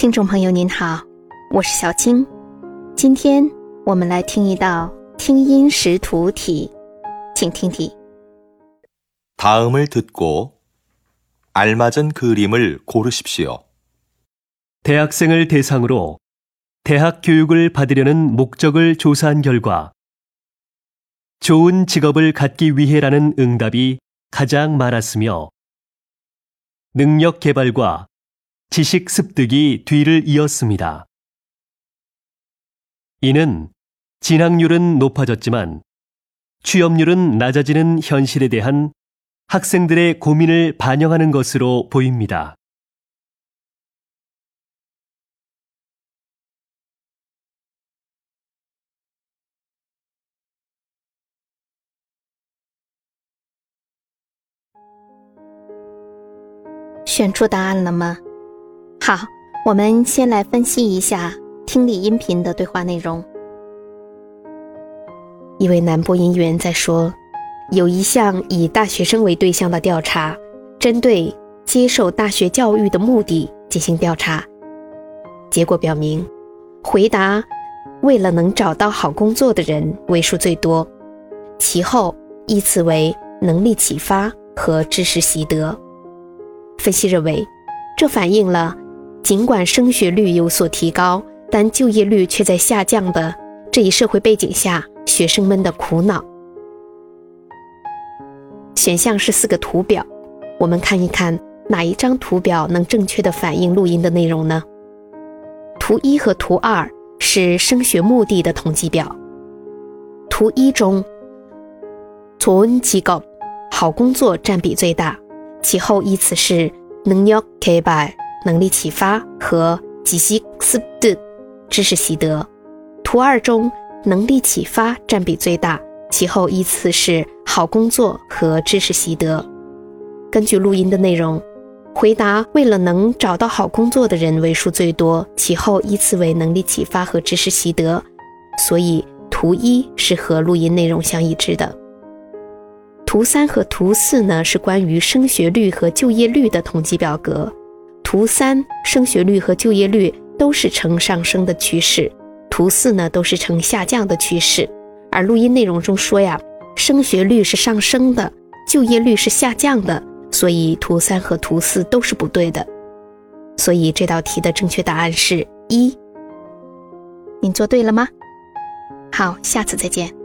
听众朋友您好，我是小青，今天我们来听一道听音识图题，请听题。다음을 듣고 알맞은 그림을 고르십시오. 대학생을 대상으로 대학 교육을 받으려는 목적을 조사한 결과 좋은 직업을 갖기 위해라는 응답이 가장 많았으며 능력 개발과 지식 습득이 뒤를 이었습니다. 이는 진학률은 높아졌지만 취업률은 낮아지는 현실에 대한 학생들의 고민을 반영하는 것으로 보입니다.选出答案了吗？好，我们先来分析一下听力音频的对话内容。一位男播音员在说，有一项以大学生为对象的调查，针对接受大学教育的目的进行调查。结果表明，回答为了能找到好工作的人为数最多，其后依次为能力启发和知识习得。分析认为，这反映了尽管升学率有所提高，但就业率却在下降的这一社会背景下，学生们的苦恼。选项是4个图表，我们看一看哪一张图表能正确地反映录音的内容呢？图1和图2是升学目的的统计表。图1中，좋은 직업好工作占比最大，其后依次是能力개발能力启发和지식 습득知识习得。图2中，能力启发占比最大，其后依次是好工作和知识习得。根据录音的内容，回答为了能找到好工作的人为数最多，其后依次为能力启发和知识习得，所以图1是和录音内容相一致的。图3和图4呢，是关于升学率和就业率的统计表格。图3升学率和就业率都是呈上升的趋势，图4呢都是呈下降的趋势。而录音内容中说呀，升学率是上升的，就业率是下降的，所以图3和图4都是不对的。所以这道题的正确答案是1。您做对了吗？好，下次再见。